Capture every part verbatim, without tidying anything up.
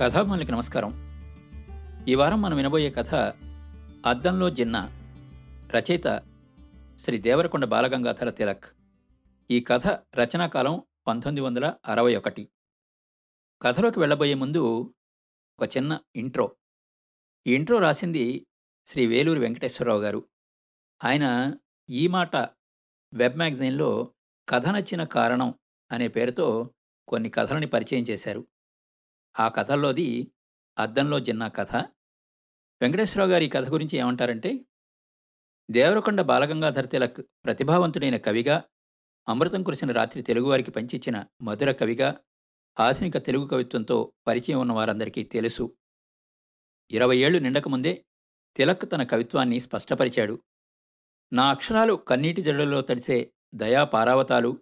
కథాభవన్లకి నమస్కారం. ఈ వారం మనం వినబోయే కథ అద్దంలో జిన్నా, రచయిత శ్రీ దేవరకొండ బాలగంగాధర తిలక్. ఈ కథ రచనాకాలం పంతొమ్మిది వందల అరవై ఒకటి. కథలోకి వెళ్ళబోయే ముందు ఒక చిన్న ఇంట్రో. ఈ ఇంట్రో రాసింది శ్రీ వేలూరి వెంకటేశ్వరరావు గారు. ఆయన ఈ మాట వెబ్ మ్యాగజైన్లో కథ నచ్చిన కారణం అనే పేరుతో కొన్ని కథలని పరిచయం చేశారు. ఆ కథల్లోది అద్దంలో జిన్నా కథ. వెంకటేశ్వరరావు గారు ఈ కథ గురించి ఏమంటారంటే, దేవరకొండ బాలగంగాధర తిలక్ ప్రతిభావంతుడైన కవిగా, అమృతం కురిసిన రాత్రి తెలుగువారికి పంచిచ్చిన మధుర కవిగా, ఆధునిక తెలుగు కవిత్వంతో పరిచయం ఉన్న వారందరికీ తెలుసు. ఇరవై ఏళ్లు నిండకముందే తిలక్ తన కవిత్వాన్ని స్పష్టపరిచాడు. నా అక్షరాలు కన్నీటి జడులలో తడిసే దయా పారావతాలు,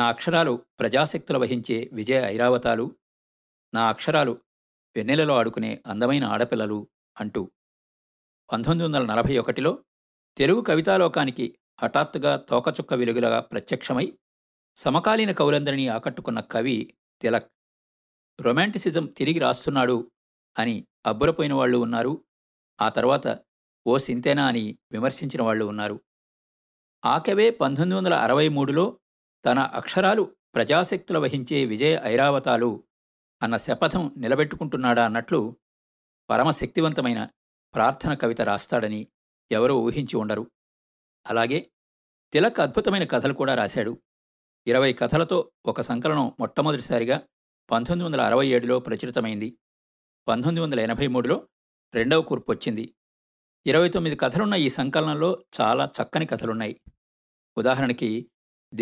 నా అక్షరాలు ప్రజాశక్తులు వహించే విజయ ఐరావతాలు, నా అక్షరాలు వెన్నెలలో ఆడుకునే అందమైన ఆడపిల్లలు అంటూ పంతొమ్మిది వందల నలభై ఒకటిలో తెలుగు కవితాలోకానికి హఠాత్తుగా తోకచుక్క వెలుగులగా ప్రత్యక్షమై సమకాలీన కవులందరినీ ఆకట్టుకున్న కవి తిలక్. రొమాంటిసిజం తిరిగి రాస్తున్నాడు అని అబ్బురపోయిన వాళ్ళు ఉన్నారు. ఆ తర్వాత ఓ సింతేనా అని విమర్శించిన వాళ్ళు ఉన్నారు. ఆకవే పంతొమ్మిది వందల అరవై మూడులో తన అక్షరాలు ప్రజాశక్తులు వహించే విజయ ఐరావతాలు అన్న శపథం నిలబెట్టుకుంటున్నాడా అన్నట్లు పరమశక్తివంతమైన ప్రార్థన కవిత రాస్తాడని ఎవరూ ఊహించి ఉండరు. అలాగే తిలక్ అద్భుతమైన కథలు కూడా రాశాడు. ఇరవై కథలతో ఒక సంకలనం మొట్టమొదటిసారిగా పంతొమ్మిది వందల అరవై ఏడులో ప్రచురితమైంది. పంతొమ్మిది వందల ఎనభై మూడులో రెండవ కూర్పు వచ్చింది. ఇరవై తొమ్మిది కథలున్న ఈ సంకలనంలో చాలా చక్కని కథలున్నాయి. ఉదాహరణకి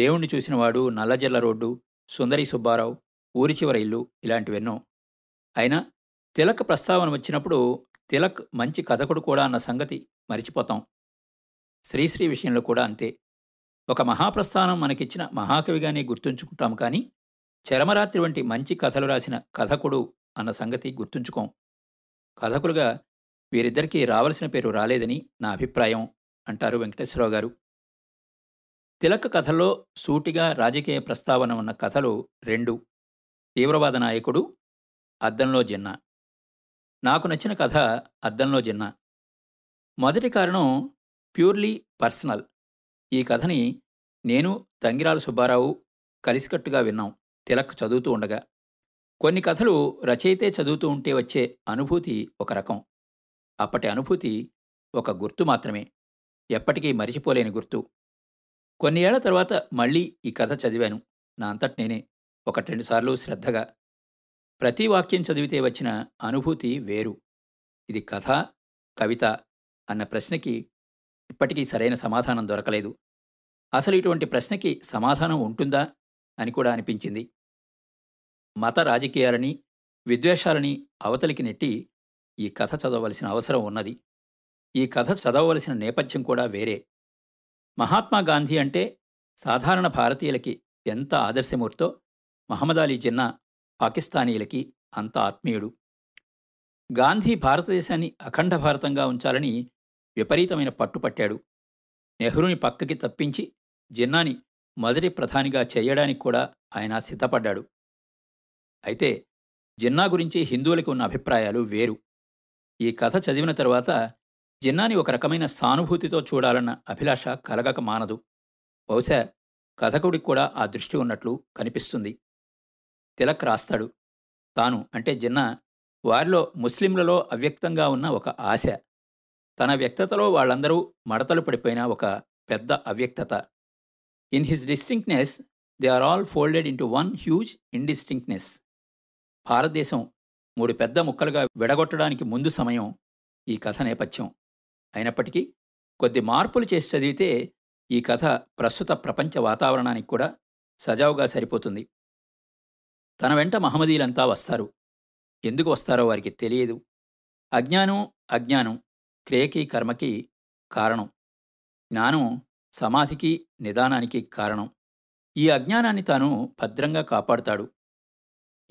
దేవుణ్ణి చూసినవాడు, నల్లజల్ల రోడ్డు, సుందరి సుబ్బారావు, ఊరి చివర ఇల్లు ఇలాంటివెన్నో. అయినా తిలక్ ప్రస్తావన వచ్చినప్పుడు తిలక్ మంచి కథకుడు కూడా అన్న సంగతి మరిచిపోతాం. శ్రీశ్రీ విషయంలో కూడా అంతే. ఒక మహాప్రస్థానం మనకిచ్చిన మహాకవిగానే గుర్తుంచుకుంటాం, కానీ చరమరాత్రి వంటి మంచి కథలు రాసిన కథకుడు అన్న సంగతి గుర్తుంచుకోం. కథకులుగా వీరిద్దరికీ రావలసిన పేరు రాలేదని నా అభిప్రాయం అంటారు వెంకటేశ్వరరావు గారు. తిలక్ కథల్లో సూటిగా రాజకీయ ప్రస్తావన ఉన్న కథలు రెండు. తీవ్రవాద నాయకుడు, అద్దంలో జిన్నా. నాకు నచ్చిన కథ అద్దంలో జిన్నా. మొదటి కారణం ప్యూర్లీ పర్సనల్. ఈ కథని నేను తంగిరాల సుబ్బారావు కలిసికట్టుగా విన్నాం తిలక్ చదువుతూ ఉండగా. కొన్ని కథలు రచయితే చదువుతూ ఉంటే వచ్చే అనుభూతి ఒక రకం. అప్పటి అనుభూతి ఒక గుర్తు మాత్రమే, ఎప్పటికీ మరిచిపోలేని గుర్తు. కొన్ని ఏళ్ల తర్వాత మళ్ళీ ఈ కథ చదివాను నా అంతటి నేనే, ఒకటి రెండుసార్లు శ్రద్ధగా. ప్రతి వాక్యం చదివితే వచ్చిన అనుభూతి వేరు. ఇది కథ, కవిత అన్న ప్రశ్నకి ఇప్పటికీ సరైన సమాధానం దొరకలేదు. అసలు ఇటువంటి ప్రశ్నకి సమాధానం ఉంటుందా అని కూడా అనిపించింది. మత రాజకీయాలని, విద్వేషాలని అవతలికి నెట్టి ఈ కథ చదవవలసిన అవసరం ఉన్నది. ఈ కథ చదవవలసిన నేపథ్యం కూడా వేరే. మహాత్మాగాంధీ అంటే సాధారణ భారతీయులకి ఎంత ఆదర్శమూర్తో, మహమ్మద్ అలీ జిన్నా పాకిస్తానీలకి అంత ఆత్మీయుడు. గాంధీ భారతదేశాన్ని అఖండ భారతంగా ఉంచాలని విపరీతమైన పట్టుపట్టాడు. నెహ్రూని పక్కకి తప్పించి జిన్నాని మొదటి ప్రధానిగా చేయడానికి కూడా ఆయన సిద్ధపడ్డాడు. అయితే జిన్నా గురించి హిందువులకి ఉన్న అభిప్రాయాలు వేరు. ఈ కథ చదివిన తర్వాత జిన్నాని ఒక రకమైన సానుభూతితో చూడాలన్న అభిలాష కలగక మానదు. బహుశా కథకుడికి కూడా ఆ దృష్టి ఉన్నట్లు కనిపిస్తుంది. తిలక్ రాస్తాడు, తాను అంటే జిన్నా వారిలో ముస్లింలలో అవ్యక్తంగా ఉన్న ఒక ఆశ, తన వ్యక్తతలో వాళ్ళందరూ మడతలు పడిపోయిన ఒక పెద్ద అవ్యక్తత. In his distinctness they are all folded into one huge indistinctness. భారతదేశం మూడు పెద్ద ముక్కలుగా విడగొట్టడానికి ముందు సమయం ఈ కథ నేపథ్యం. అయినప్పటికీ కొద్ది మార్పులు చేసి చదివితే ఈ కథ ప్రస్తుత ప్రపంచ వాతావరణానికి కూడా సజావుగా సరిపోతుంది. తన వెంట మహమ్మదీలంతా వస్తారు. ఎందుకు వస్తారో వారికి తెలియదు. అజ్ఞానం అజ్ఞానం క్రియకి కర్మకి కారణం, జ్ఞానం సమాధికి నిదానానికి కారణం. ఈ అజ్ఞానాన్ని తాను భద్రంగా కాపాడుతాడు.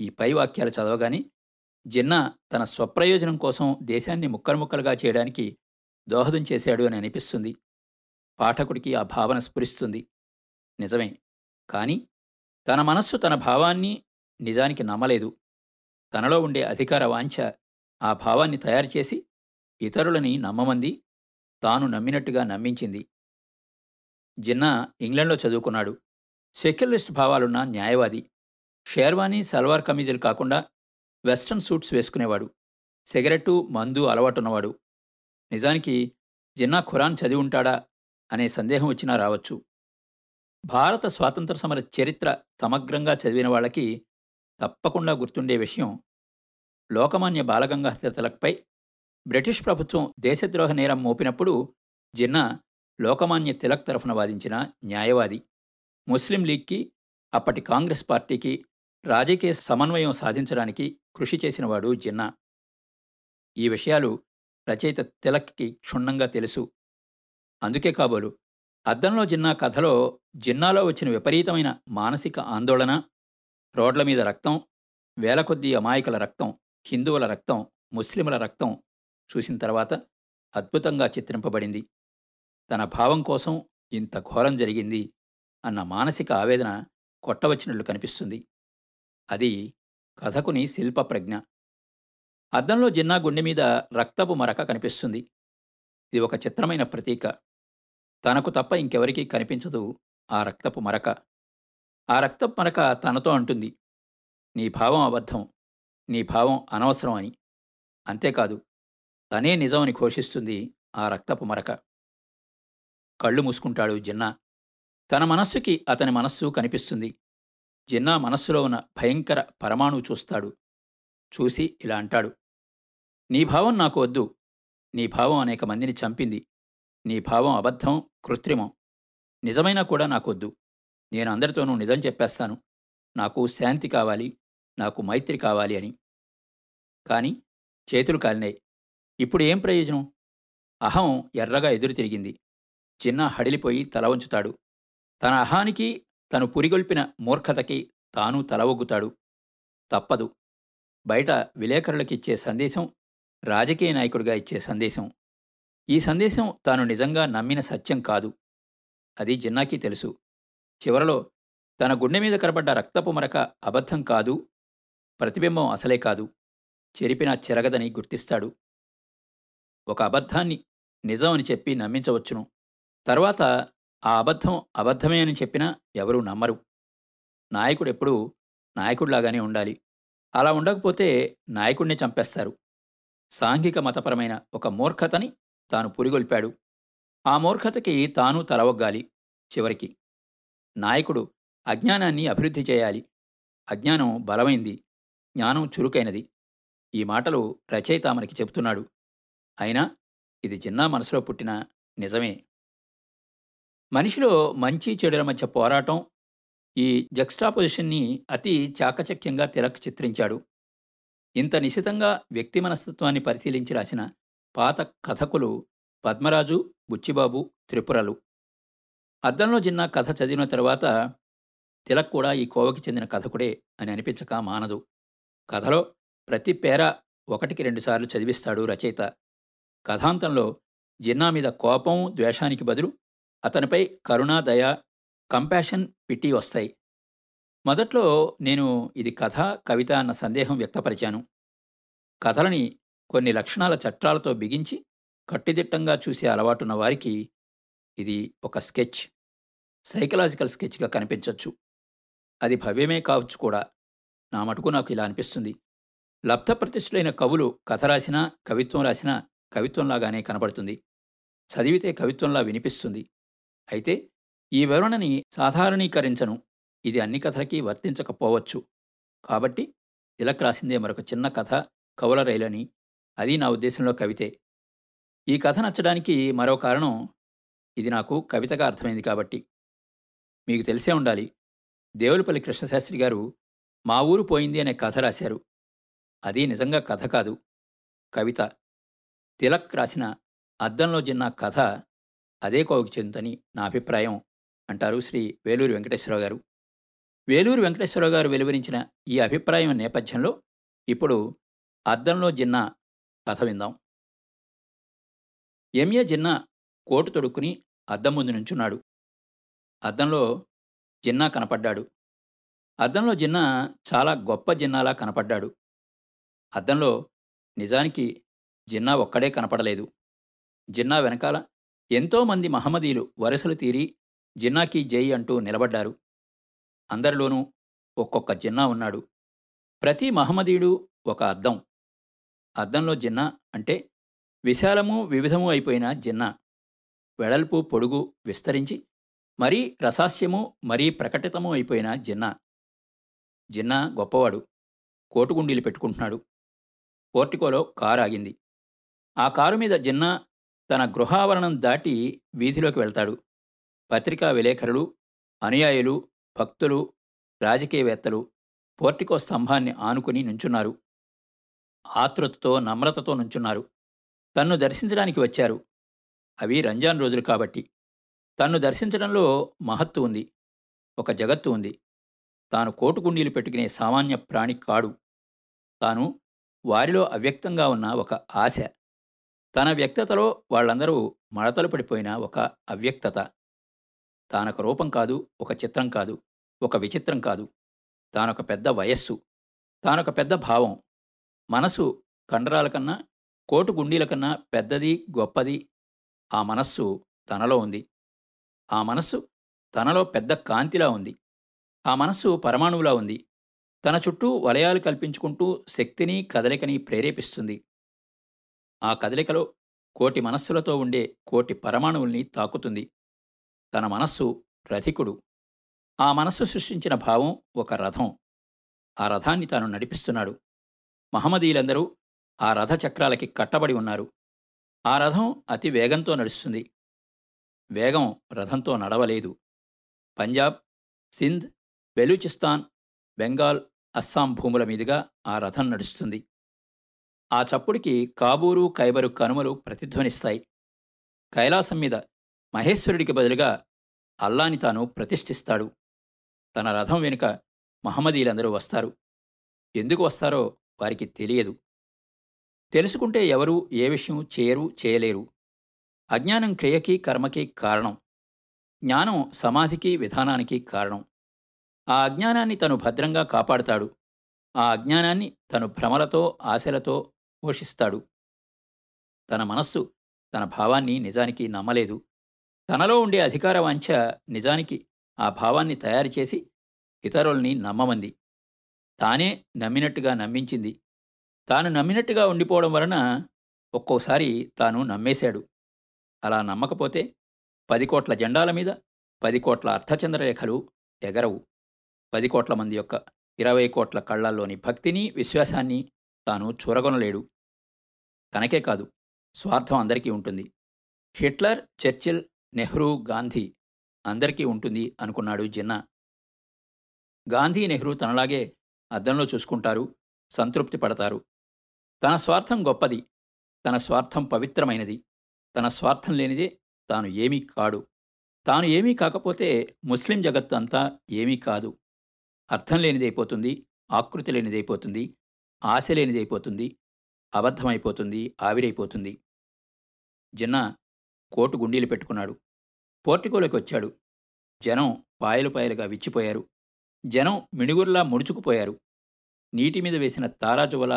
ఈ పై వాక్యాలు చదవగానే జిన్నా తన స్వప్రయోజనం కోసం దేశాన్ని ముక్కలు ముక్కలుగా చేయడానికి దోహదం చేశాడు అని అనిపిస్తుంది. పాఠకుడికి ఆ భావన స్ఫురిస్తుంది. నిజమే, కానీ తన మనస్సు తన భావాన్ని నిజానికి నమ్మలేదు. తనలో ఉండే అధికార వాంఛ ఆ భావాన్ని తయారుచేసి ఇతరులని నమ్మమంది, తాను నమ్మినట్టుగా నమ్మించింది. జిన్నా ఇంగ్లండ్లో చదువుకున్నాడు. సెక్యులరిస్ట్ భావాలున్న న్యాయవాది. షేర్వానీ, సల్వార్ కమీజులు కాకుండా వెస్ట్రన్ సూట్స్ వేసుకునేవాడు. సిగరెట్టు, మందు అలవాటున్నవాడు. నిజానికి జిన్నా ఖురాన్ చదివి ఉంటాడా అనే సందేహం వచ్చినా రావచ్చు. భారత స్వాతంత్ర సమర చరిత్ర సమగ్రంగా చదివిన వాళ్ళకి తప్పకుండా గుర్తుండే విషయం, లోకమాన్య బాలగంగాధర తిలక్పై బ్రిటిష్ ప్రభుత్వం దేశద్రోహ నేరం మోపినప్పుడు జిన్నా లోకమాన్య తిలక్ తరఫున వాదించిన న్యాయవాది. ముస్లిం లీగ్కి, అప్పటి కాంగ్రెస్ పార్టీకి రాజకీయ సమన్వయం సాధించడానికి కృషి చేసినవాడు జిన్నా. ఈ విషయాలు రచయిత తిలక్కి క్షుణ్ణంగా తెలుసు. అందుకే కాబోలు అద్దంలో జిన్నా కథలో జిన్నాలో వచ్చిన విపరీతమైన మానసిక ఆందోళన, రోడ్ల మీద రక్తం, వేల కొద్దీ అమాయకుల రక్తం, హిందువుల రక్తం, ముస్లింల రక్తం చూసిన తర్వాత అద్భుతంగా చిత్రింపబడింది. తన భావం కోసం ఇంత ఘోరం జరిగింది అన్న మానసిక ఆవేదన కొట్టవచ్చినట్లు కనిపిస్తుంది. అది కథకుని శిల్ప ప్రజ్ఞ. అద్దంలో జిన్నా గుండె మీద రక్తపు మరక కనిపిస్తుంది. ఇది ఒక చిత్రమైన ప్రతీక. తనకు తప్ప ఇంకెవరికీ కనిపించదు ఆ రక్తపు మరక. ఆ రక్తపు మరక తనతో అంటుంది, నీ భావం అబద్ధం, నీ భావం అనవసరం అని. అంతేకాదు, తనే నిజం అని ఘోషిస్తుంది ఆ రక్తపు మరక. కళ్ళు మూసుకుంటాడు జిన్నా. తన మనస్సుకి అతని మనస్సు కనిపిస్తుంది. జిన్నా మనస్సులో ఉన్న భయంకర పరమాణువు చూస్తాడు. చూసి ఇలా అంటాడు, నీ భావం నాకు వద్దు. నీ భావం అనేక మందిని చంపింది. నీ భావం అబద్ధం, కృత్రిమం. నిజమైనా కూడా నాకొద్దు. నేను అందరితోనూ నిజం చెప్పేస్తాను. నాకు శాంతి కావాలి, నాకు మైత్రి కావాలి అని. కానీ చేతులు కాలినాయి. ఇప్పుడు ఏం ప్రయోజనం? అహం ఎర్రగా ఎదురు తిరిగింది. జిన్నా హడిలిపోయి తల వంచుతాడు. తన అహానికి, తను పురిగొల్పిన మూర్ఖతకి తాను తలవొగ్గుతాడు. తప్పదు. బయట విలేకరులకు ఇచ్చే సందేశం, రాజకీయ నాయకుడిగా ఇచ్చే సందేశం. ఈ సందేశం తాను నిజంగా నమ్మిన సత్యం కాదు. అది జిన్నాకి తెలుసు. చివరలో తన గుండె మీద కనబడ్డ రక్తపు మరక అబద్ధం కాదు, ప్రతిబింబం అసలే కాదు, చెరిపినా చెరగదని గుర్తిస్తాడు. ఒక అబద్ధాన్ని నిజం అని చెప్పి నమ్మించవచ్చును. తర్వాత ఆ అబద్ధం అబద్ధమే అని చెప్పినా ఎవరూ నమ్మరు. నాయకుడు ఎప్పుడూ నాయకుడిలాగానే ఉండాలి. అలా ఉండకపోతే నాయకుడిని చంపేస్తారు. సాంఘిక మతపరమైన ఒక మూర్ఖతని తాను పురిగొల్పాడు. ఆ మూర్ఖతకి తాను తలవొగ్గాలి. చివరికి నాయకుడు అజ్ఞానాన్ని అభివృద్ధి చేయాలి. అజ్ఞానం బలమైంది, జ్ఞానం చురుకైనది. ఈ మాటలు రచయిత మనకి చెబుతున్నాడు. అయినా ఇది జిన్నా మనసులో పుట్టిన నిజమే. మనిషిలో మంచి చెడుల మధ్య పోరాటం, ఈ జక్స్టాపొజిషన్ని అతి చాకచక్యంగా తిలక్ చిత్రించాడు. ఇంత నిశితంగా వ్యక్తి మనస్తత్వాన్ని పరిశీలించి రాసిన పాత కథకులు పద్మరాజు, బుచ్చిబాబు, త్రిపురలు. అద్దంలో జిన్నా కథ చదివిన తర్వాత తిలక్ కూడా ఈ కోవకి చెందిన కథకుడే అని అనిపించక మానదు. కథలో ప్రతి పేర ఒకటికి రెండుసార్లు చదివిస్తాడు రచయిత. కథాంతంలో జిన్నా మీద కోపం, ద్వేషానికి బదులు అతనిపై కరుణ, దయ, కంపాషన్, పిటి వస్తాయి. మొదట్లో నేను ఇది కథ, కవిత అన్న సందేహం వ్యక్తపరిచాను. కథలని కొన్ని లక్షణాల చట్టాలతో బిగించి కట్టుదిట్టంగా చూసే అలవాటున్న వారికి ఇది ఒక స్కెచ్, సైకలాజికల్ స్కెచ్గా కనిపించవచ్చు. అది భవ్యమే కావచ్చు కూడా. నా మటుకు నాకు ఇలా అనిపిస్తుంది. లబ్ధప్రతిష్ఠులైన కవులు కథ రాసినా, కవిత్వం రాసినా కవిత్వంలాగానే కనబడుతుంది. చదివితే కవిత్వంలా వినిపిస్తుంది. అయితే ఈ వివరణని సాధారణీకరించను. ఇది అన్ని కథలకి వర్తించకపోవచ్చు. కాబట్టి తిలక్ రాసిందే మరొక చిన్న కథ, కవుల రైలని. అది నా ఉద్దేశంలో కవితే. ఈ కథ నచ్చడానికి మరో కారణం, ఇది నాకు కవితగా అర్థమైంది కాబట్టి. మీకు తెలిసే ఉండాలి, దేవుళ్లపల్లి కృష్ణశాస్త్రి గారు మా ఊరు పోయింది అనే కథ రాశారు. అది నిజంగా కథ కాదు, కవిత. తిలక్ రాసిన అద్దంలో జిన్నా కథ అదే కోవకి చెందుతని నా అభిప్రాయం అంటారు శ్రీ వేలూరి వెంకటేశ్వరరావు గారు. వేలూరి వెంకటేశ్వరరావు గారు వెలువరించిన ఈ అభిప్రాయం నేపథ్యంలో ఇప్పుడు అద్దంలో జిన్నా కథ విందాం. ఎంఏ జిన్నా కోటు తొడుక్కుని అద్దం ముందు నుంచున్నాడు. అద్దంలో జిన్నా కనపడ్డాడు. అద్దంలో జిన్నా చాలా గొప్ప జిన్నాలా కనపడ్డాడు. అద్దంలో నిజానికి జిన్నా ఒక్కడే కనపడలేదు. జిన్నా వెనకాల ఎంతోమంది మహమ్మదీలు వరుసలు తీరి జిన్నాకి జై అంటూ నిలబడ్డారు. అందరిలోనూ ఒక్కొక్క జిన్నా ఉన్నాడు. ప్రతి మహమ్మదీయుడు ఒక అద్దం. అద్దంలో జిన్నా అంటే విశాలము వివిధము అయిపోయిన జిన్నా, వెడల్పు పొడుగు విస్తరించి మరీ రసాస్యము మరీ ప్రకటితము అయిపోయిన జిన్నా. జిన్నా గొప్పవాడు. కోటుగుండీలు పెట్టుకుంటున్నాడు. పోర్టికోలో కారు ఆగింది. ఆ కారు మీద జిన్నా తన గృహావరణం దాటి వీధిలోకి వెళ్తాడు. పత్రికా విలేకరులు, అనుయాయులు, భక్తులు, రాజకీయవేత్తలు పోర్టికో స్తంభాన్ని ఆనుకుని నుంచున్నారు. ఆతృతతో నమ్రతతో నుంచున్నారు. తన్ను దర్శించడానికి వచ్చారు. అవి రంజాన్ రోజులు కాబట్టి తన్ను దర్శించడంలో మహత్తు ఉంది, ఒక జగత్తు ఉంది. తాను కోటుకుండీలు పెట్టుకునే సామాన్య ప్రాణి కాడు. తాను వారిలో అవ్యక్తంగా ఉన్న ఒక ఆశ, తన వ్యక్తతలో వాళ్ళందరూ మడతలు పడిపోయిన ఒక అవ్యక్తత. తానొక రూపం కాదు, ఒక చిత్రం కాదు, ఒక విచిత్రం కాదు. తానొక పెద్ద వయస్సు, తానొక పెద్ద భావం. మనసు కండరాల కన్నా, కోటు గుండీల కన్నా పెద్దది, గొప్పది. ఆ మనస్సు తనలో ఉంది. ఆ మనస్సు తనలో పెద్ద కాంతిలా ఉంది. ఆ మనస్సు పరమాణువులా ఉంది. తన చుట్టూ వలయాలు కల్పించుకుంటూ శక్తిని కదలికని ప్రేరేపిస్తుంది. ఆ కదలికలో కోటి మనస్సులతో ఉండే కోటి పరమాణువుల్ని తాకుతుంది. తన మనస్సు రథికుడు. ఆ మనస్సు సృష్టించిన భావం ఒక రథం. ఆ రథాన్ని తాను నడిపిస్తున్నాడు. మహమ్మదీలందరూ ఆ రథ చక్రాలకి కట్టబడి ఉన్నారు. ఆ రథం అతి వేగంతో నడుస్తుంది. వేగం రథంతో నడవలేదు. పంజాబ్, సింధ్, బెలూచిస్తాన్, బెంగాల్, అస్సాం భూముల మీదుగా ఆ రథం నడుస్తుంది. ఆ చప్పుడికి కాబూరు, ఖైబరు కనుమలు ప్రతిధ్వనిస్తాయి. కైలాసం మీద మహేశ్వరుడికి బదులుగా అల్లాని తాను ప్రతిష్ఠిస్తాడు. తన రథం వెనుక మహమ్మదీలందరూ వస్తారు. ఎందుకు వస్తారో వారికి తెలియదు. తెలుసుకుంటే ఎవరూ ఏ విషయం చేయరు, చేయలేరు. అజ్ఞానం క్రియకి కర్మకి కారణం. జ్ఞానం సమాధికి విధానానికి కారణం. ఆ అజ్ఞానాన్ని తను భద్రంగా కాపాడుతాడు. ఆ అజ్ఞానాన్ని తను భ్రమలతో ఆశలతో పోషిస్తాడు. తన మనస్సు తన భావాన్ని నిజానికి నమ్మలేదు. తనలో ఉండే అధికార వాంఛ నిజానికి ఆ భావాన్ని తయారు చేసి ఇతరుల్ని నమ్మమంది. తానే నమ్మినట్టుగా నమ్మించింది. తాను నమ్మినట్టుగా ఉండిపోవడం వలన ఒక్కోసారి తాను నమ్మేశాడు. అలా నమ్మకపోతే పది కోట్ల జెండాల మీద పది కోట్ల అర్థచంద్రరేఖలు ఎగరవు. పది కోట్ల మంది యొక్క ఇరవై కోట్ల కళ్లల్లోని భక్తిని, విశ్వాసాన్ని తాను చూరగొనలేడు. తనకే కాదు, స్వార్థం అందరికీ ఉంటుంది. హిట్లర్, చర్చిల్, నెహ్రూ, గాంధీ అందరికీ ఉంటుంది అనుకున్నాడు జిన్నా. గాంధీ, నెహ్రూ తనలాగే అద్దంలో చూసుకుంటారు, సంతృప్తి పడతారు. తన స్వార్థం గొప్పది, తన స్వార్థం పవిత్రమైనది. తన స్వార్థం లేనిదే తాను ఏమీ కాడు. తాను ఏమీ కాకపోతే ముస్లిం జగత్తు అంతా ఏమీ కాదు. అర్థం లేనిదైపోతుంది, ఆకృతి లేనిదైపోతుంది, ఆశ లేనిదైపోతుంది, అబద్ధమైపోతుంది, ఆవిరైపోతుంది. జిన్నా కోటు గుండీలు పెట్టుకున్నాడు. పోర్టికోలోకి వచ్చాడు. జనం పాయలు పాయలుగా విచ్చిపోయారు. జనం మిణుగుర్లా ముడుచుకుపోయారు. నీటి మీద వేసిన తారాజువల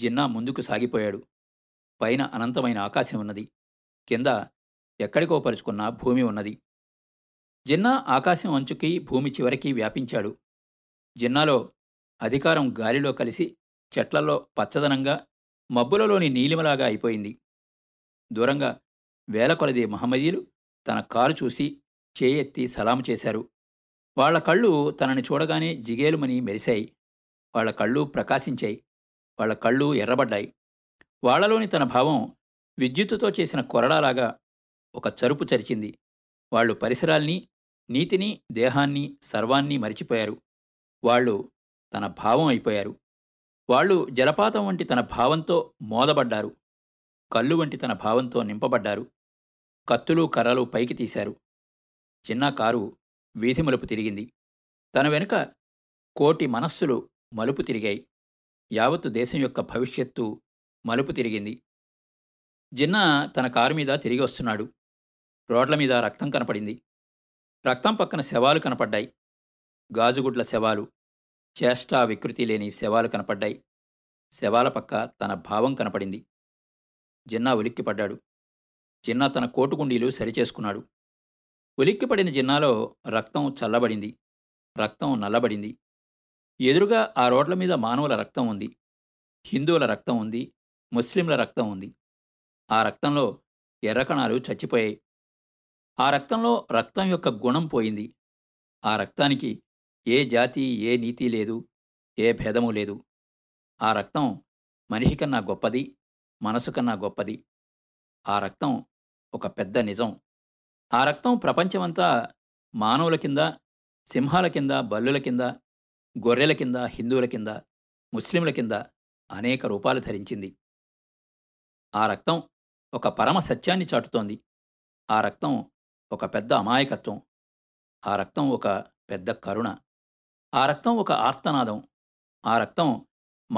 జిన్నా ముందుకు సాగిపోయాడు. పైన అనంతమైన ఆకాశం ఉన్నది. కింద ఎక్కడికో పరుచుకున్న భూమి ఉన్నది. జిన్నా ఆకాశం అంచుకి భూమి చివరికి వ్యాపించాడు. జిన్నాలో అధికారం గాలిలో కలిసి చెట్లలో పచ్చదనంగా, మబ్బులలోని నీలిమలాగా అయిపోయింది. దూరంగా వేల కొలది మహమ్మదీలు తన కారు చూసి చేయెత్తి సలాం చేశారు. వాళ్ల కళ్ళు తనని చూడగానే జిగేలుమని మెరిశాయి. వాళ్ల కళ్ళు ప్రకాశించాయి. వాళ్ల కళ్ళు ఎర్రబడ్డాయి. వాళ్లలోని తన భావం విద్యుత్తుతో చేసిన కొరడాలాగా ఒక చరుపు చరిచింది. వాళ్ళు పరిసరాల్ని, నీతిని, దేహాన్ని, సర్వాన్ని మరిచిపోయారు. వాళ్ళు తన భావం అయిపోయారు. వాళ్ళు జలపాతం వంటి తన భావంతో మోదబడ్డారు. కళ్ళు వంటి తన భావంతో నింపబడ్డారు. కత్తులు కర్రలు పైకి తీశారు. చిన్న కారు వీధి మలుపు తిరిగింది. తన వెనుక కోటి మనస్సులు మలుపు తిరిగాయి. యావత్తు దేశం యొక్క భవిష్యత్తు మలుపు తిరిగింది. జిన్నా తన కారు మీద తిరిగి వస్తున్నాడు. రోడ్ల మీద రక్తం కనపడింది. రక్తం పక్కన శవాలు కనపడ్డాయి. గాజుగుడ్ల శవాలు, చేష్టా వికృతి లేని శవాలు కనపడ్డాయి. శవాల పక్క తన భావం కనపడింది. జిన్నా ఉలిక్కిపడ్డాడు. జిన్నా తన కోటుకుండీలు సరిచేసుకున్నాడు. ఉలిక్కిపడిన జిన్నాలో రక్తం చల్లబడింది, రక్తం నల్లబడింది. ఎదురుగా ఆ రోడ్ల మీద మానవుల రక్తం ఉంది, హిందువుల రక్తం ఉంది, ముస్లింల రక్తం ఉంది. ఆ రక్తంలో ఎర్రకణాలు చచ్చిపోయాయి. ఆ రక్తంలో రక్తం యొక్క గుణం పోయింది. ఆ రక్తానికి ఏ జాతి, ఏ నీతి లేదు, ఏ భేదము లేదు. ఆ రక్తం మనిషి కన్నా గొప్పది, మనసు కన్నా గొప్పది. ఆ రక్తం ఒక పెద్ద నిజం. ఆ రక్తం ప్రపంచమంతా మానవుల కింద, సింహాల కింద, బల్లుల కింద, గొర్రెల కింద, హిందువుల కింద, ముస్లింల కింద అనేక రూపాలు ధరించింది. ఆ రక్తం ఒక పరమ సత్యాన్ని చాటుతోంది. ఆ రక్తం ఒక పెద్ద అమాయకత్వం. ఆ రక్తం ఒక పెద్ద కరుణ. ఆ రక్తం ఒక ఆర్తనాదం. ఆ రక్తం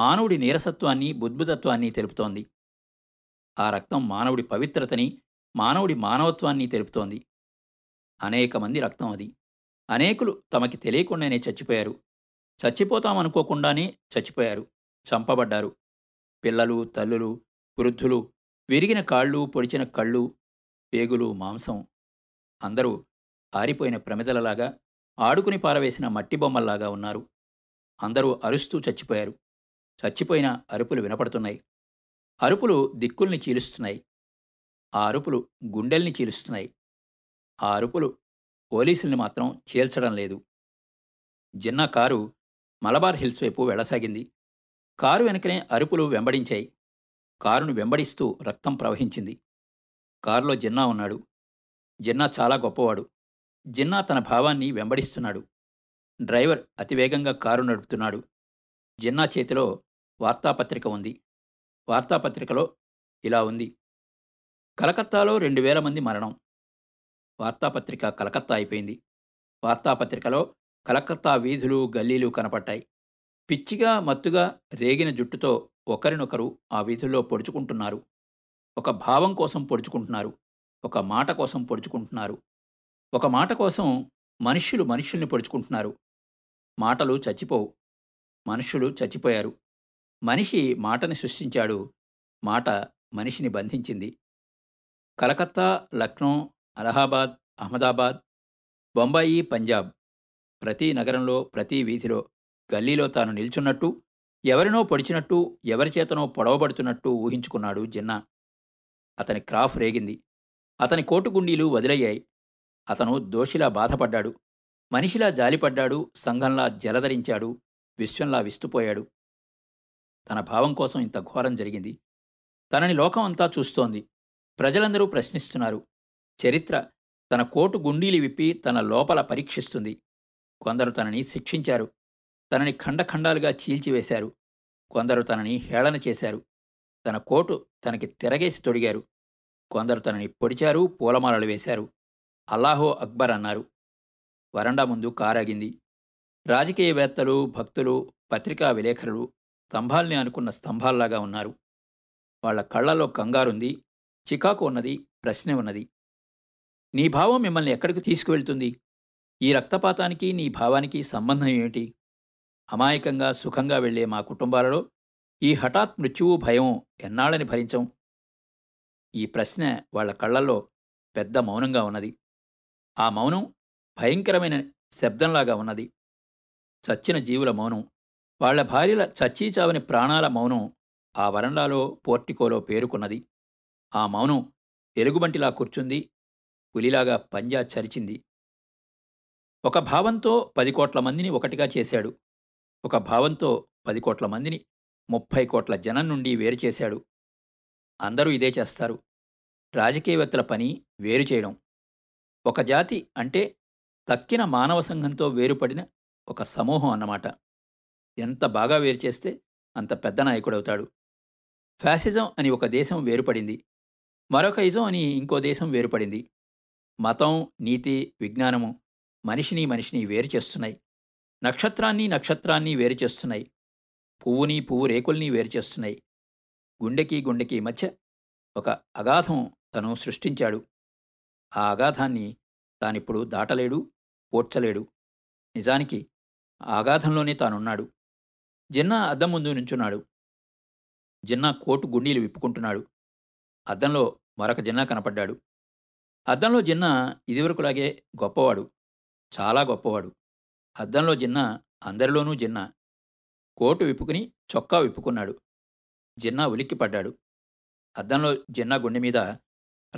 మానవుడి నీరసత్వాన్ని, బుద్భుతత్వాన్ని తెలుపుతోంది. ఆ రక్తం మానవుడి పవిత్రతని, మానవుడి మానవత్వాన్ని తెలుపుతోంది. అనేక మంది రక్తం అది. అనేకులు తమకి తెలియకుండానే చచ్చిపోయారు, చచ్చిపోతామనుకోకుండానే చచ్చిపోయారు, చంపబడ్డారు. పిల్లలు, తల్లులు, వృద్ధులు, విరిగిన కాళ్ళు, పొడిచిన కళ్ళు, పేగులు, మాంసం, అందరూ ఆరిపోయిన ప్రమిదలలాగా, ఆడుకుని పారవేసిన మట్టి బొమ్మల్లాగా ఉన్నారు. అందరూ అరుస్తూ చచ్చిపోయారు. చచ్చిపోయిన అరుపులు వినపడుతున్నాయి. అరుపులు దిక్కుల్ని చీలుస్తున్నాయి. ఆ అరుపులు గుండెల్ని చీలుస్తున్నాయి. ఆ అరుపులు పోలీసుల్ని మాత్రం చీల్చడం లేదు. జిన్నా కారు మలబార్ హిల్స్ వైపు వెళ్ళసాగింది. కారు వెనకనే అరుపులు వెంబడించాయి. కారును వెంబడిస్తూ రక్తం ప్రవహించింది. కారులో జిన్నా ఉన్నాడు. జిన్నా చాలా గొప్పవాడు. జిన్నా తన భావాన్ని వెంబడిస్తున్నాడు. డ్రైవర్ అతివేగంగా కారు నడుపుతున్నాడు. జిన్నా చేతిలో వార్తాపత్రిక ఉంది. వార్తాపత్రికలో ఇలా ఉంది: కలకత్తాలో రెండు వేల మంది మరణం. వార్తాపత్రిక కలకత్తా అయిపోయింది. వార్తాపత్రికలో కలకత్తా వీధులు, గల్లీలు కనపడ్డాయి. పిచ్చిగా, మత్తుగా, రేగిన జుట్టుతో ఒకరినొకరు ఆ వీధుల్లో పొడుచుకుంటున్నారు. ఒక భావం కోసం పొడుచుకుంటున్నారు, ఒక మాట కోసం పొడుచుకుంటున్నారు, ఒక మాట కోసం మనుష్యులు మనుష్యుల్ని పొడుచుకుంటున్నారు. మాటలు చచ్చిపోవు, మనుష్యులు చచ్చిపోయారు. మనిషి మాటని సృష్టించాడు, మాట మనిషిని బంధించింది. కలకత్తా, లక్నో, అలహాబాద్, అహ్మదాబాద్, బొంబాయి, పంజాబ్, ప్రతి నగరంలో, ప్రతి వీధిలో, గల్లీలో తాను నిల్చున్నట్టు, ఎవరినో పొడిచినట్టు, ఎవరిచేతనో పొడవబడుతున్నట్టు ఊహించుకున్నాడు జిన్నా. అతని క్రాఫ్ రేగింది. అతని కోటుగుండీలు వదిలయ్యాయి. అతను దోషిలా బాధపడ్డాడు, మనిషిలా జాలిపడ్డాడు, సంఘంలా జలధరించాడు, విశ్వంలా విస్తుపోయాడు. తన భావం కోసం ఇంత ఘోరం జరిగింది. తనని లోకం అంతా చూస్తోంది. ప్రజలందరూ ప్రశ్నిస్తున్నారు. చరిత్ర తన కోటు గుండీలు విప్పి తన లోపల పరీక్షిస్తుంది. కొందరు తనని శిక్షించారు, తనని ఖండఖండాలుగా చీల్చివేశారు. కొందరు తనని హేళన చేశారు, తన కోటు తనకి తిరగేసి తొడిగారు. కొందరు తనని పొడిచారు, పూలమాలలు వేశారు, అల్లాహో అక్బర్ అన్నారు. వరండా ముందు కారాగింది. రాజకీయవేత్తలు, భక్తులు, పత్రికా విలేఖరులు స్తంభాల్ని అనుకున్న స్తంభాల్లాగా ఉన్నారు. వాళ్ల కళ్లలో కంగారుంది, చికాకు ఉన్నది, ప్రశ్న ఉన్నది. నీ భావం మిమ్మల్ని ఎక్కడికి తీసుకువెళ్తుంది? ఈ రక్తపాతానికి నీ భావానికి సంబంధం ఏమిటి? అమాయకంగా, సుఖంగా వెళ్లే మా కుటుంబాలలో ఈ హఠాత్ మృత్యువు, భయం ఎన్నాళ్ళని భరించం? ఈ ప్రశ్న వాళ్ల కళ్లల్లో పెద్ద మౌనంగా ఉన్నది. ఆ మౌనం భయంకరమైన శబ్దంలాగా ఉన్నది. చచ్చిన జీవుల మౌనం, వాళ్ల భార్యల చచ్చి చావని ప్రాణాల మౌనం ఆ వరండాలో, పోర్టికోలో పేరుకున్నది. ఆ మౌనం ఎలుగుబంటిలా కూర్చుంది, పులిలాగా పంజా చరిచింది. ఒక భావంతో పది కోట్ల మందిని ఒకటిగా చేశాడు. ఒక భావంతో పది కోట్ల మందిని ముప్పై కోట్ల జనం నుండి వేరు చేశాడు. అందరూ ఇదే చేస్తారు. రాజకీయవేత్తల పని వేరు చేయడం. ఒక జాతి అంటే తక్కిన మానవ సంఘంతో వేరుపడిన ఒక సమూహం అన్నమాట. ఎంత బాగా వేరు చేస్తే అంత పెద్ద నాయకుడవుతాడు. ఫ్యాసిజం అని ఒక దేశం వేరుపడింది, మరొక ఇజం అని ఇంకో దేశం వేరుపడింది. మతం, నీతి, విజ్ఞానము మనిషిని మనిషిని వేరు చేస్తున్నాయి. నక్షత్రాన్ని నక్షత్రాన్ని వేరు చేస్తున్నాయి. పువ్వుని పువ్వు రేకుల్ని వేరు చేస్తున్నాయి. గుండెకి గుండెకి మధ్య ఒక అగాధం తను సృష్టించాడు. ఆ అగాధాన్ని తానిప్పుడు దాటలేడు, పోడ్చలేడు. నిజానికి ఆ అగాధంలోనే తానున్నాడు. జిన్నా అద్దం ముందు నుంచున్నాడు. జిన్నా కోటు గుండీలు విప్పుకుంటున్నాడు. అద్దంలో మరొక జిన్నా కనపడ్డాడు. అద్దంలో జిన్నా ఇదివరకులాగే గొప్పవాడు, చాలా గొప్పవాడు. అద్దంలో జిన్నా అందరిలోనూ జిన్నా. కోటు విప్పుకుని చొక్కా విప్పుకున్నాడు. జిన్నా ఉలిక్కిపడ్డాడు. అద్దంలో జిన్నా గుండె మీద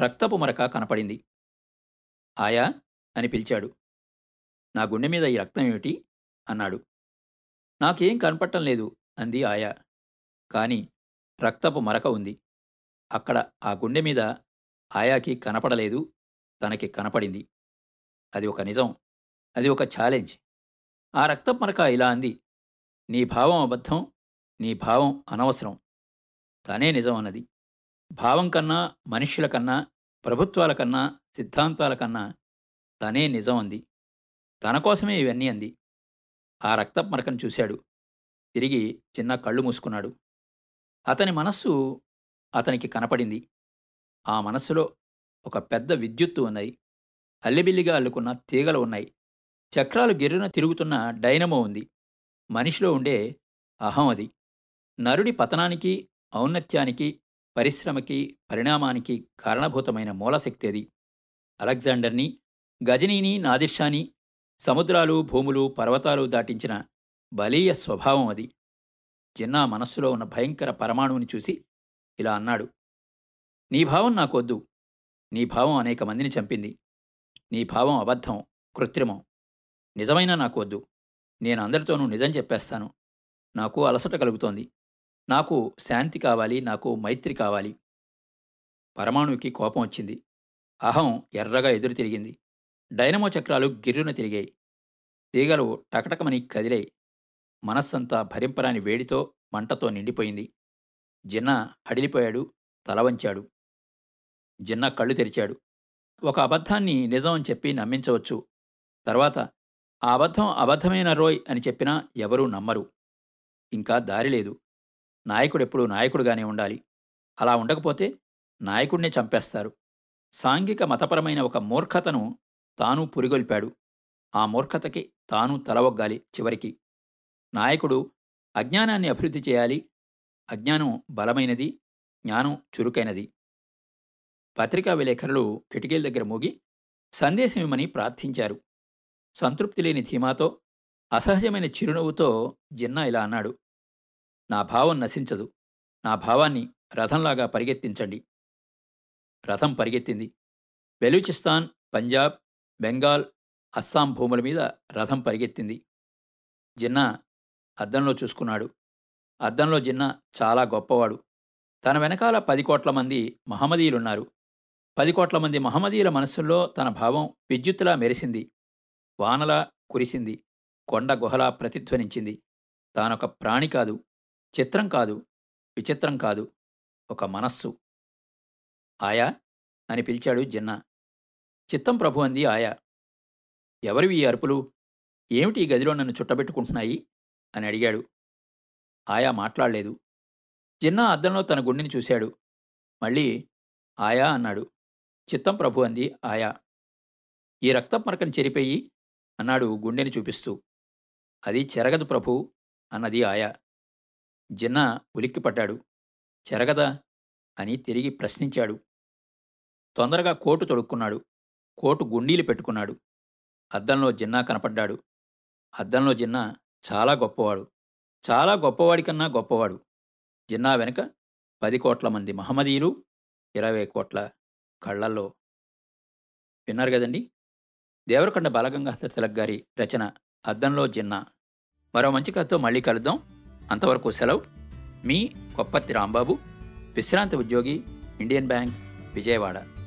రక్తపు మరక కనపడింది. ఆయా అని పిలిచాడు. నా గుండె మీద ఈ రక్తం ఏమిటి అన్నాడు. నాకేం కనపట్టం లేదు అంది ఆయా. కాని రక్తపు మరక ఉంది. అక్కడ ఆ గుండె మీద ఆయాకి కనపడలేదు, తనకి కనపడింది. అది ఒక నిజం, అది ఒక ఛాలెంజ్. ఆ రక్తపు మరక ఇలా అంది, నీ భావం అబద్ధం, నీ భావం అనవసరం. తనే నిజం అన్నది. భావం కన్నా, మనుష్యుల కన్నా, ప్రభుత్వాల కన్నా, సిద్ధాంతాల కన్నా తనే నిజం అంది. తన కోసమే ఇవన్నీ అంది. ఆ రక్తపు మరకను చూశాడు. తిరిగి చిన్న కళ్ళు మూసుకున్నాడు. అతని మనస్సు అతనికి కనపడింది. ఆ మనస్సులో ఒక పెద్ద విద్యుత్తు ఉన్నాయి. అల్లిబిల్లిగా అల్లుకున్న తీగలు ఉన్నాయి. చక్రాలు గిర్రున తిరుగుతున్న డైనమో ఉంది. మనిషిలో ఉండే అహం అది. నరుడి పతనానికి, ఔన్నత్యానికి, పరిశ్రమకి, పరిణామానికి కారణభూతమైన మూలశక్తి అది. అలెగ్జాండర్ని, గజనీని, నాదిర్షాని, సముద్రాలు, భూములు, పర్వతాలు దాటించిన బలీయ స్వభావం అది. జిన్నా మనస్సులో ఉన్న భయంకర పరమాణువుని చూసి ఇలా అన్నాడు, నీ భావం నాకొద్దు. నీ భావం అనేక మందిని చంపింది. నీ భావం అబద్ధం, కృత్రిమం. నిజమైనా నాకొద్దు. నేను అందరితోనూ నిజం చెప్పేస్తాను. నాకు అలసట కలుగుతోంది. నాకు శాంతి కావాలి, నాకు మైత్రి కావాలి. పరమాణువుకి కోపం వచ్చింది. అహం ఎర్రగా ఎదురు తిరిగింది. డైనమో చక్రాలు గిర్రున తిరిగాయి. తీగలు టకటకమని కదిలాయి. మనస్సంతా భరింపరాని వేడితో, మంటతో నిండిపోయింది. జిన్నా హడిలిపోయాడు, తలవంచాడు. జిన్నా కళ్ళు తెరిచాడు. ఒక అబద్ధాన్ని నిజం అని చెప్పి నమ్మించవచ్చు. తర్వాత ఆ అబద్ధం అబద్ధమైన రోయ్ అని చెప్పినా ఎవరూ నమ్మరు. ఇంకా దారి లేదు. నాయకుడెప్పుడూ నాయకుడుగానే ఉండాలి. అలా ఉండకపోతే నాయకుడినే చంపేస్తారు. సాంఘిక మతపరమైన ఒక మూర్ఖతను తాను పురిగొల్పాడు. ఆ మూర్ఖతకి తాను తలవొగ్గాలి చివరికి. నాయకుడు అజ్ఞానాన్ని అభివృద్ధి చేయాలి. అజ్ఞానం బలమైనది, జ్ఞానం చురుకైనది. పత్రికా విలేఖరులు కిటికీల దగ్గర మూగి సందేశం ఇవ్వమని ప్రార్థించారు. సంతృప్తి లేని ధీమాతో, అసహజమైన చిరునవ్వుతో జిన్నా ఇలా అన్నాడు, నా భావం నశించదు. నా భావాన్ని రథంలాగా పరిగెత్తించండి. రథం పరిగెత్తింది. బెలూచిస్తాన్, పంజాబ్, బెంగాల్, అస్సాం భూముల మీద రథం పరిగెత్తింది. జిన్నా అద్దంలో చూసుకున్నాడు. అద్దంలో జిన్నా చాలా గొప్పవాడు. తన వెనకాల పది కోట్ల మంది మహమ్మదీయులున్నారు. పది కోట్ల మంది మహమ్మదీయుల మనస్సుల్లో తన భావం విద్యుత్తులా మెరిసింది. వానలా కురిసింది. కొండ గుహలా ప్రతిధ్వనించింది. తానొక ప్రాణి కాదు, చిత్రం కాదు, విచిత్రం కాదు, ఒక మనస్సు. ఆయా అని పిలిచాడు జిన్నా. చిత్తం ప్రభు అంది ఆయా. ఎవరివి ఈ అరుపులు? ఏమిటి ఈ గదిలో నన్ను చుట్టబెట్టుకుంటున్నాయి అని అడిగాడు. ఆయా మాట్లాడలేదు. జిన్నా అద్దంలో తన గుండెని చూశాడు. మళ్ళీ ఆయా అన్నాడు. చిత్తం ప్రభు అంది ఆయా. ఈ రక్తమరకను చెరిపేయి అన్నాడు గుండెని చూపిస్తూ. అది చెరగదు ప్రభు అన్నది ఆయా. జిన్నా ఉలిక్కిపడ్డాడు. చెరగదా అని తిరిగి ప్రశ్నించాడు. తొందరగా కోటు తొడుక్కున్నాడు. కోటు గుండీలు పెట్టుకున్నాడు. అద్దంలో జిన్నా కనపడ్డాడు. అద్దంలో జిన్నా చాలా గొప్పవాడు. చాలా గొప్పవాడి కన్నా గొప్పవాడు. జిన్నా వెనుక పది కోట్ల మంది మహమ్మదీయులు, ఇరవై కోట్ల కళ్ళల్లో. విన్నారు కదండి దేవరకొండ బాలగంగాధర తిలక్ గారి రచన అద్దంలో జిన్నా. మరో మంచి కథతో మళ్ళీ కలుద్దాం. అంతవరకు సెలవు. మీ కొప్పర్తి రాంబాబు, విశ్రాంతి ఉద్యోగి, ఇండియన్ బ్యాంక్, విజయవాడ.